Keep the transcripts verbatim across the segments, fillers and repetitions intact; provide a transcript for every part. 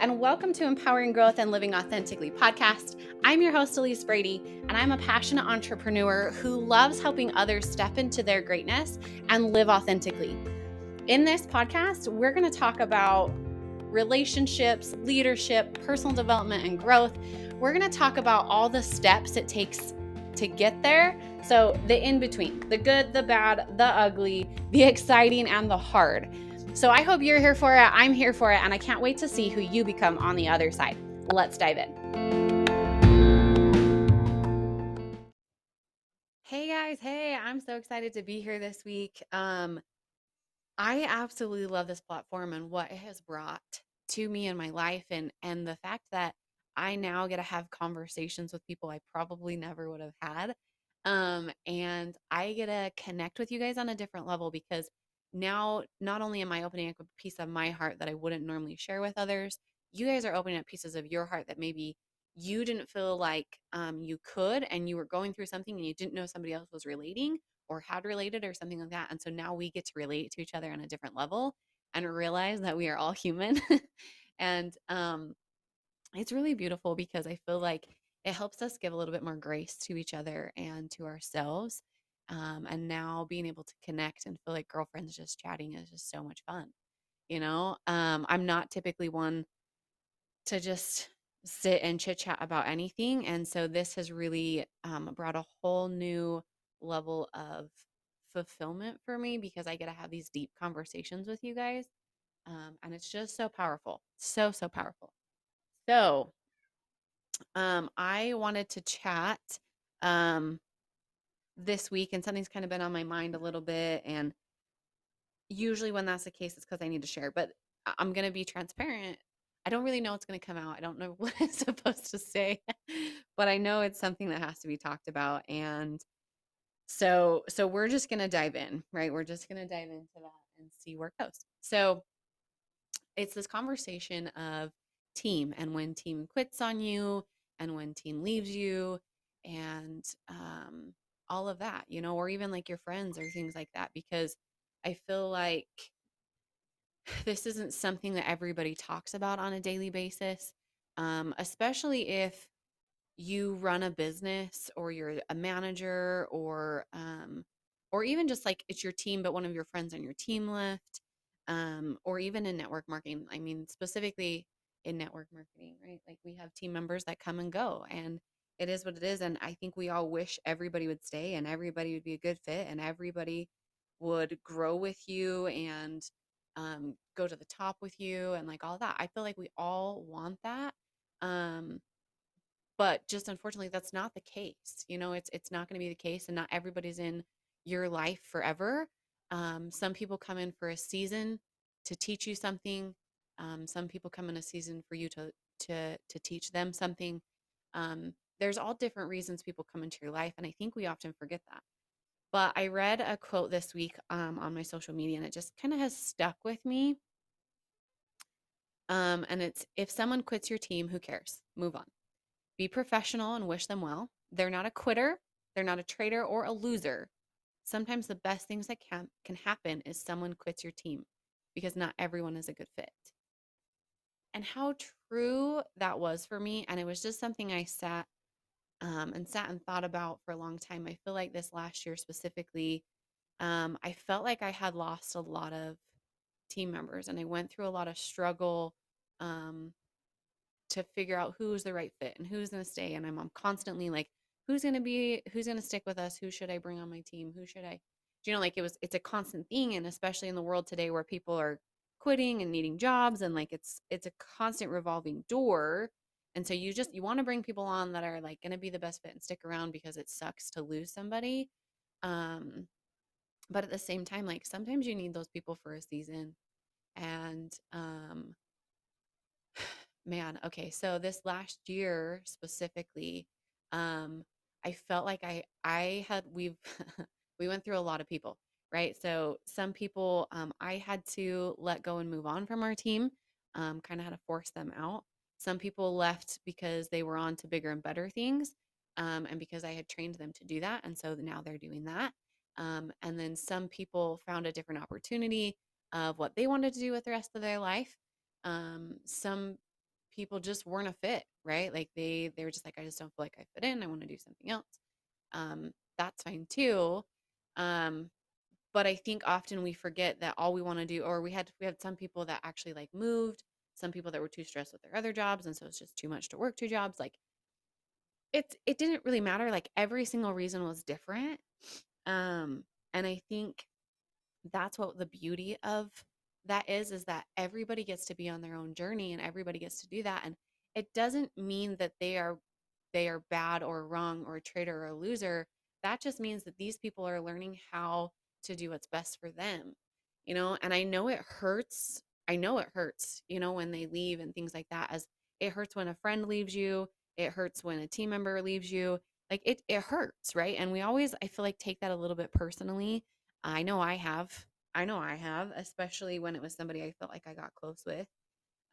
and welcome to Empowering Growth and Living Authentically podcast. I'm your host, Elise Brady, and I'm a passionate entrepreneur who loves helping others step into their greatness and live authentically. In this podcast, we're going to talk about relationships, leadership, personal development, and growth. We're going to talk about all the steps it takes to get there. So the in-between, the good, the bad, the ugly, the exciting, and the hard. So I hope you're here for it, I'm here for it, and I can't wait to see who you become on the other side. Let's dive in. Hey guys, hey, I'm so excited to be here this week. Um, I absolutely love this platform and what it has brought to me in my life, and, and the fact that I now get to have conversations with people I probably never would have had. Um, and I get to connect with you guys on a different level because now, not only am I opening up a piece of my heart that I wouldn't normally share with others, you guys are opening up pieces of your heart that maybe you didn't feel like um, you could, and you were going through something and you didn't know somebody else was relating or had related or something like that. And so now we get to relate to each other on a different level and realize that we are all human. and um, it's really beautiful because I feel like it helps us give a little bit more grace to each other and to ourselves. Um, and now being able to connect and feel like girlfriends just chatting is just so much fun. You know, um, I'm not typically one to just sit and chit chat about anything. And so this has really um, brought a whole new level of fulfillment for me because I get to have these deep conversations with you guys. Um, and it's just so powerful. So, so powerful. So um, I wanted to chat um, this week, and something's kind of been on my mind a little bit, and usually when that's the case it's because I need to share, but I'm gonna be transparent. I don't really know what's gonna come out. I don't know what I'm supposed to say, but I know it's something that has to be talked about, and so so we're just gonna dive in, right? We're just gonna dive into that and see where it goes. So it's this conversation of team, and when team quits on you, and when team leaves you, and um all of that, you know, or even like your friends or things like that, because I feel like this isn't something that everybody talks about on a daily basis, um, especially if you run a business or you're a manager, or um, or even just like it's your team, but one of your friends on your team left, um, or even in network marketing. I mean, specifically in network marketing, right? Like we have team members that come and go, and it is what it is. And I think we all wish everybody would stay and everybody would be a good fit and everybody would grow with you and um, go to the top with you and like all that. I feel like we all want that. Um, but just unfortunately, that's not the case. You know, it's it's not going to be the case, and not everybody's in your life forever. Um, some people come in for a season to teach you something. Um, some people come in a season for you to, to, to teach them something. Um, There's all different reasons people come into your life, and I think we often forget that. But I read a quote this week um, on my social media, and it just kind of has stuck with me. Um, and it's, if someone quits your team, who cares? Move on. Be professional and wish them well. They're not a quitter. They're not a traitor or a loser. Sometimes the best things that can, can happen is someone quits your team, because not everyone is a good fit. And how true that was for me. And it was just something I sat Um, and sat and thought about for a long time. I feel like this last year specifically, um, I felt like I had lost a lot of team members, and I went through a lot of struggle um, to figure out who's the right fit and who's going to stay. And I'm, I'm constantly like, who's going to be, who's going to stick with us? Who should I bring on my team? Who should I, do you know, like it was, it's a constant thing. And especially in the world today where people are quitting and needing jobs, and like, it's, it's a constant revolving door. And so you just, you want to bring people on that are like going to be the best fit and stick around, because it sucks to lose somebody. Um, but at the same time, like sometimes you need those people for a season. And um, man, okay. So this last year specifically, um, I felt like I, I had, we've, we went through a lot of people, right? So some people um, I had to let go and move on from our team, um, kind of had to force them out. Some people left because they were on to bigger and better things, um, and because I had trained them to do that. And so now they're doing that. Um, and then some people found a different opportunity of what they wanted to do with the rest of their life. Um, some people just weren't a fit, right? Like they, they were just like, I just don't feel like I fit in. I want to do something else. Um, that's fine too. Um, but I think often we forget that all we want to do, or we had, we had some people that actually like moved, some people that were too stressed with their other jobs. And so it's just too much to work two jobs. Like it's, it didn't really matter. Like every single reason was different. Um, and I think that's what the beauty of that is, is that everybody gets to be on their own journey and everybody gets to do that. And it doesn't mean that they are, they are bad or wrong or a traitor or a loser. That just means that these people are learning how to do what's best for them, you know? And I know it hurts. I know it hurts, you know, when they leave and things like that, as it hurts when a friend leaves you. It hurts when a team member leaves you. Like it, it hurts, right? And we always, I feel like, take that a little bit personally. I know I have, I know I have, especially when it was somebody I felt like I got close with.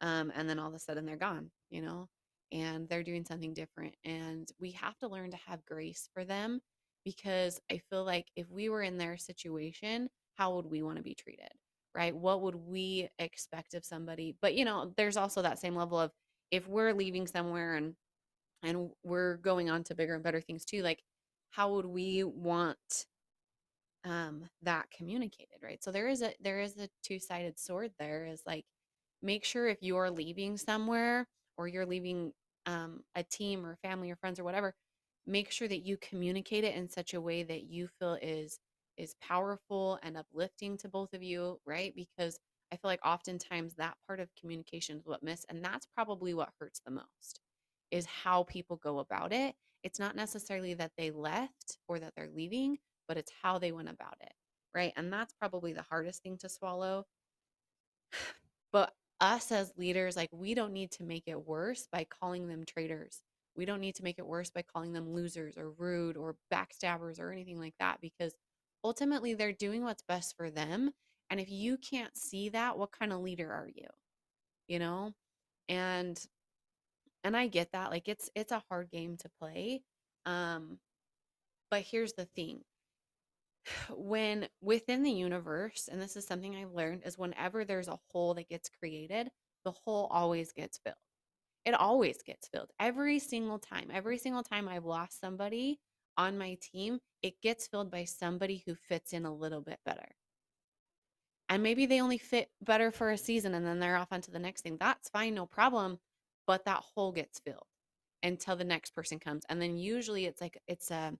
Um, and then all of a sudden they're gone, you know, and they're doing something different. And we have to learn to have grace for them, because I feel like if we were in their situation, how would we want to be treated, right? What would we expect of somebody? But, you know, there's also that same level of, if we're leaving somewhere and and we're going on to bigger and better things too, like how would we want um, that communicated, right? So there is a, there is a two-sided sword there, is like, make sure if you're leaving somewhere or you're leaving um, a team or family or friends or whatever, make sure that you communicate it in such a way that you feel is, is powerful and uplifting to both of you, right? Because I feel like oftentimes that part of communication is what missed, and that's probably what hurts the most, is how people go about it. It's not necessarily that they left or that they're leaving, but it's how they went about it, right? And that's probably the hardest thing to swallow. But us as leaders, like, we don't need to make it worse by calling them traitors. We don't need to make it worse by calling them losers or rude or backstabbers or anything like that, because ultimately they're doing what's best for them. And if you can't see that, what kind of leader are you? You know? And And I get that, like, it's, it's a hard game to play. Um, but here's the thing, when within the universe, and this is something I've learned, is whenever there's a hole that gets created, the hole always gets filled. It always gets filled every single time. Every single time I've lost somebody on my team, it gets filled by somebody who fits in a little bit better. And maybe they only fit better for a season and then they're off onto the next thing. That's fine. No problem. But that hole gets filled until the next person comes. And then usually it's like, it's a,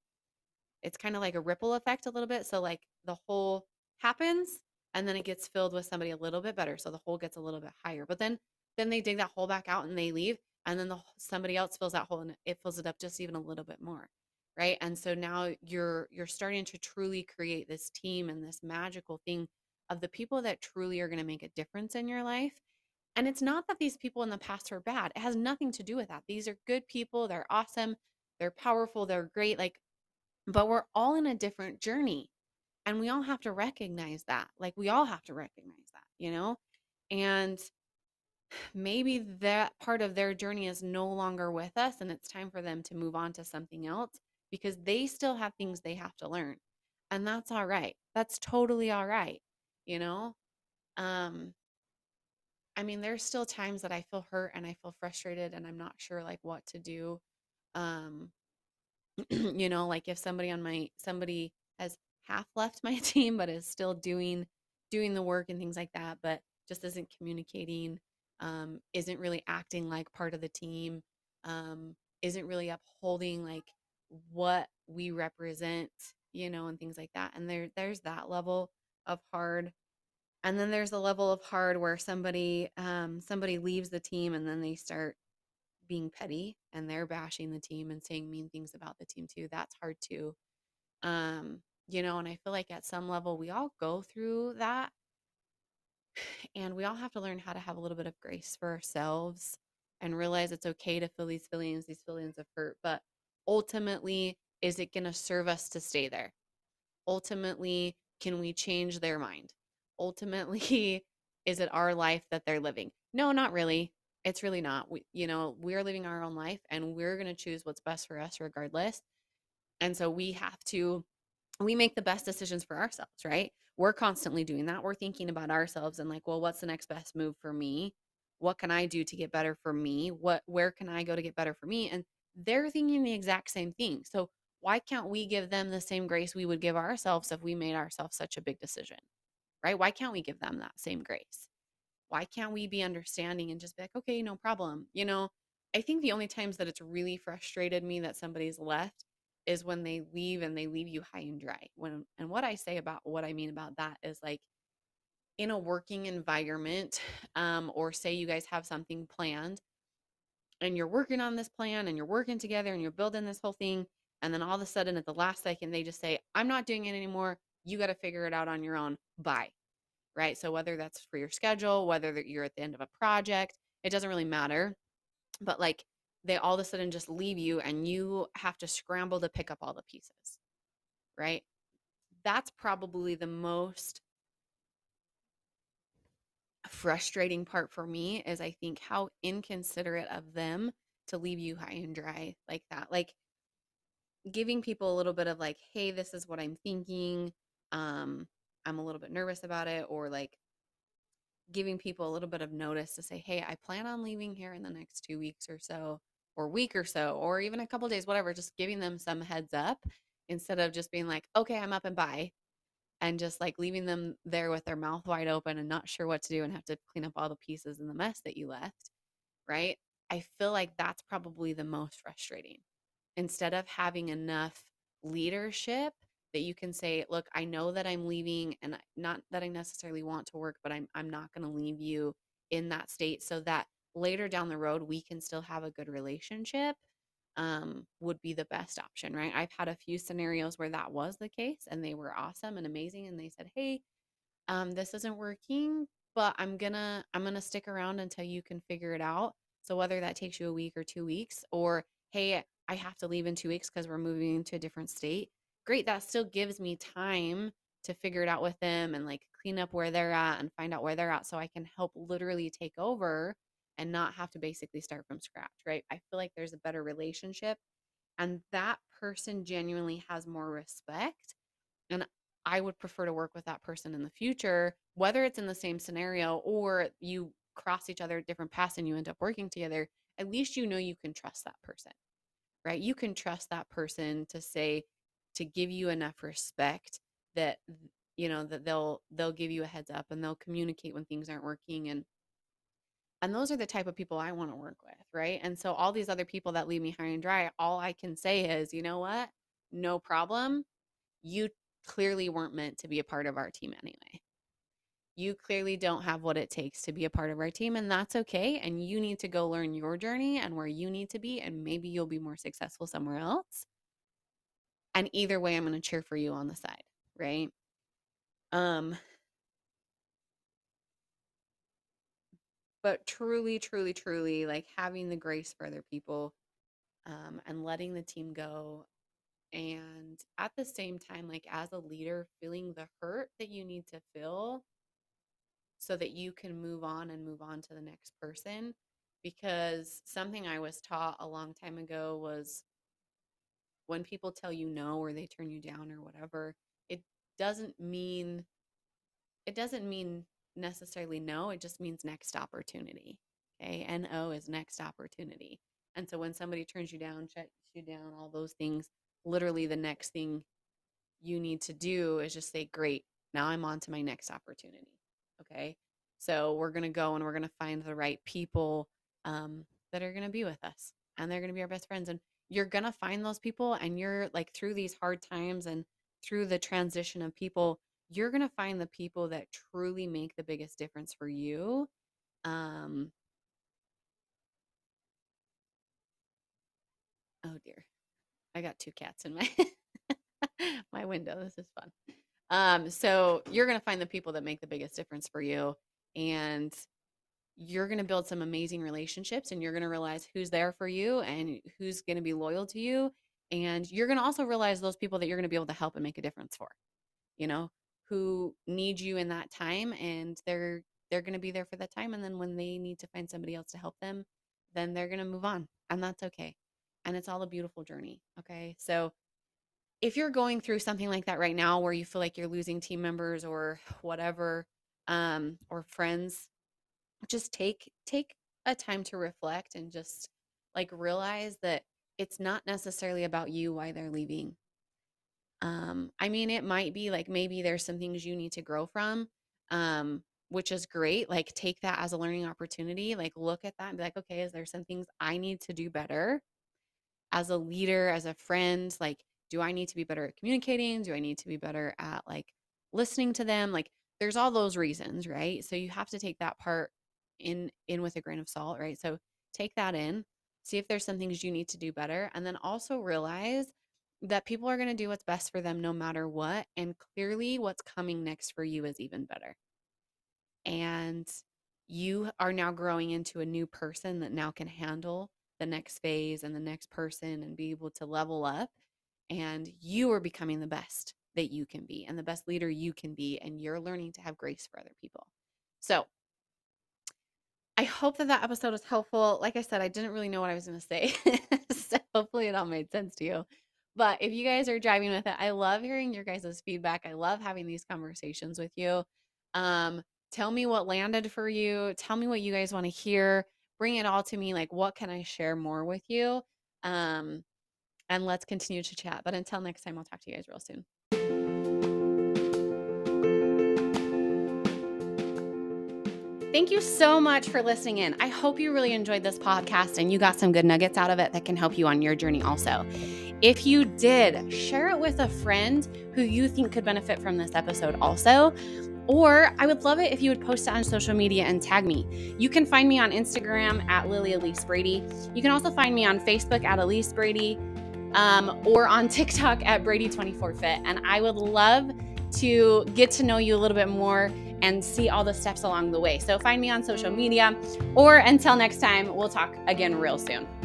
it's kind of like a ripple effect a little bit. So like the hole happens and then it gets filled with somebody a little bit better. So the hole gets a little bit higher, but then, then they dig that hole back out and they leave. And then the, somebody else fills that hole and it fills it up just even a little bit more. Right. And so now you're, you're starting to truly create this team and this magical thing of the people that truly are going to make a difference in your life. And it's not that these people in the past are bad. It has nothing to do with that. These are good people. They're awesome. They're powerful. They're great. Like, but we're all in a different journey and we all have to recognize that. Like, we all have to recognize that, you know, and maybe that part of their journey is no longer with us and it's time for them to move on to something else, because they still have things they have to learn. And that's all right. That's totally all right. You know, um, I mean, there's still times that I feel hurt and I feel frustrated and I'm not sure like what to do. Um, you know, like if somebody on my, somebody has half left my team, but is still doing, doing the work and things like that, but just isn't communicating, um, isn't really acting like part of the team, um, isn't really upholding like what we represent, you know, and things like that. And there, there's that level of hard. And then there's a level of hard where somebody um, somebody leaves the team and then they start being petty and they're bashing the team and saying mean things about the team too. That's hard too. Um, you know, and I feel like at some level we all go through that, and we all have to learn how to have a little bit of grace for ourselves and realize it's okay to feel these feelings, these feelings of hurt. But ultimately, is it going to serve us to stay there? Ultimately, can we change their mind? Ultimately, is it our life that they're living? No, not really. It's really not. We, you know, we're living our own life and we're going to choose what's best for us regardless. And so we have to, we make the best decisions for ourselves, right? We're constantly doing that. We're thinking about ourselves and like, well, what's the next best move for me? what can I do to get better for me? What, where can I go to get better for me? And they're thinking the exact same thing. So why can't we give them the same grace we would give ourselves if we made ourselves such a big decision, right? Why can't we give them that same grace? Why can't we be understanding and just be like, okay, no problem. You know, I think the only times that it's really frustrated me that somebody's left is when they leave and they leave you high and dry. When, and what I say about what I mean about that is like, in a working environment, um, or say you guys have something planned and you're working on this plan and you're working together and you're building this whole thing. And then all of a sudden at the last second, they just say, I'm not doing it anymore. You got to figure it out on your own. Bye. Right? So whether that's for your schedule, whether you're at the end of a project, it doesn't really matter. But like they all of a sudden just leave you and you have to scramble to pick up all the pieces, right? That's probably the most frustrating part for me, is I think how inconsiderate of them to leave you high and dry like that. Like giving people a little bit of like, hey, this is what I'm thinking. Um, I'm a little bit nervous about it, or like giving people a little bit of notice to say, hey, I plan on leaving here in the next two weeks or so, or week or so, or even a couple of days, whatever, just giving them some heads up instead of just being like, okay, I'm up and bye. And just like leaving them there with their mouth wide open and not sure what to do and have to clean up all the pieces and the mess that you left, right? I feel like that's probably the most frustrating. Instead of having enough leadership that you can say, look, I know that I'm leaving, and not that I necessarily want to work, but I'm, I'm not going to leave you in that state, so that later down the road, we can still have a good relationship, um, would be the best option, right? I've had a few scenarios where that was the case and they were awesome and amazing. And they said, hey, um, this isn't working, but I'm gonna, I'm gonna stick around until you can figure it out. So whether that takes you a week or two weeks, or, hey, I have to leave in two weeks because we're moving to a different state. Great. That still gives me time to figure it out with them and like clean up where they're at and find out where they're at, so I can help literally take over and not have to basically start from scratch, right? I feel like there's a better relationship, and that person genuinely has more respect. And I would prefer to work with that person in the future, whether it's in the same scenario or you cross each other different paths and you end up working together. At least you know you can trust that person, right? You can trust that person to say, to give you enough respect that, you know, that they'll, they'll give you a heads up and they'll communicate when things aren't working. And And those are the type of people I want to work with, right? And so all these other people that leave me high and dry, all I can say is, you know what? No problem. You clearly weren't meant to be a part of our team anyway. You clearly don't have what it takes to be a part of our team, and that's okay. And you need to go learn your journey and where you need to be, and maybe you'll be more successful somewhere else. And either way, I'm going to cheer for you on the side, right? Um. But truly, truly, truly, like having the grace for other people, um, and letting the team go. And at the same time, like as a leader, feeling the hurt that you need to feel so that you can move on and move on to the next person. Because something I was taught a long time ago was, when people tell you no, or they turn you down or whatever, it doesn't mean, it doesn't mean necessarily no, it just means next opportunity. Okay, N O is next opportunity. And so when somebody turns you down, shuts you down, all those things, literally the next thing you need to do is just say, great, now I'm on to my next opportunity. Okay, so we're gonna go and we're gonna find the right people um that are gonna be with us, and they're gonna be our best friends, and you're gonna find those people. And you're like, through these hard times and through the transition of people, you're going to find the people that truly make the biggest difference for you. Um, oh dear. I got two cats in my, my window. This is fun. Um, so you're going to find the people that make the biggest difference for you, and you're going to build some amazing relationships, and you're going to realize who's there for you and who's going to be loyal to you. And you're going to also realize those people that you're going to be able to help and make a difference for, you know, who need you in that time, and they're, they're going to be there for that time. And then when they need to find somebody else to help them, then they're going to move on, and that's okay. And it's all a beautiful journey. Okay. So if you're going through something like that right now, where you feel like you're losing team members or whatever, um, or friends, just take take a time to reflect and just like realize that it's not necessarily about you why they're leaving. Um, I mean, it might be like, maybe there's some things you need to grow from, um, which is great. Like, take that as a learning opportunity. Like, look at that and be like, okay, is there some things I need to do better as a leader, as a friend? Like, do I need to be better at communicating? Do I need to be better at like listening to them? Like, there's all those reasons, right? So you have to take that part in, in with a grain of salt, right? So take that in, see if there's some things you need to do better. And then also realize that people are going to do what's best for them no matter what. And clearly what's coming next for you is even better. And you are now growing into a new person that now can handle the next phase and the next person and be able to level up. And you are becoming the best that you can be and the best leader you can be. And you're learning to have grace for other people. So I hope that that episode was helpful. Like I said, I didn't really know what I was going to say. So hopefully it all made sense to you. But if you guys are driving with it, I love hearing your guys' feedback. I love having these conversations with you. Um, tell me what landed for you. Tell me what you guys want to hear. Bring it all to me. Like, what can I share more with you? Um, and let's continue to chat. But until next time, I'll talk to you guys real soon. Thank you so much for listening in. I hope you really enjoyed this podcast and you got some good nuggets out of it that can help you on your journey also. If you did, share it with a friend who you think could benefit from this episode also. Or I would love it if you would post it on social media and tag me. You can find me on Instagram at Lily Elise Brady. You can also find me on Facebook at Elise Brady um, or on TikTok at Brady twenty-four fit. And I would love to get to know you a little bit more and see all the steps along the way. So find me on social media, or until next time, we'll talk again real soon.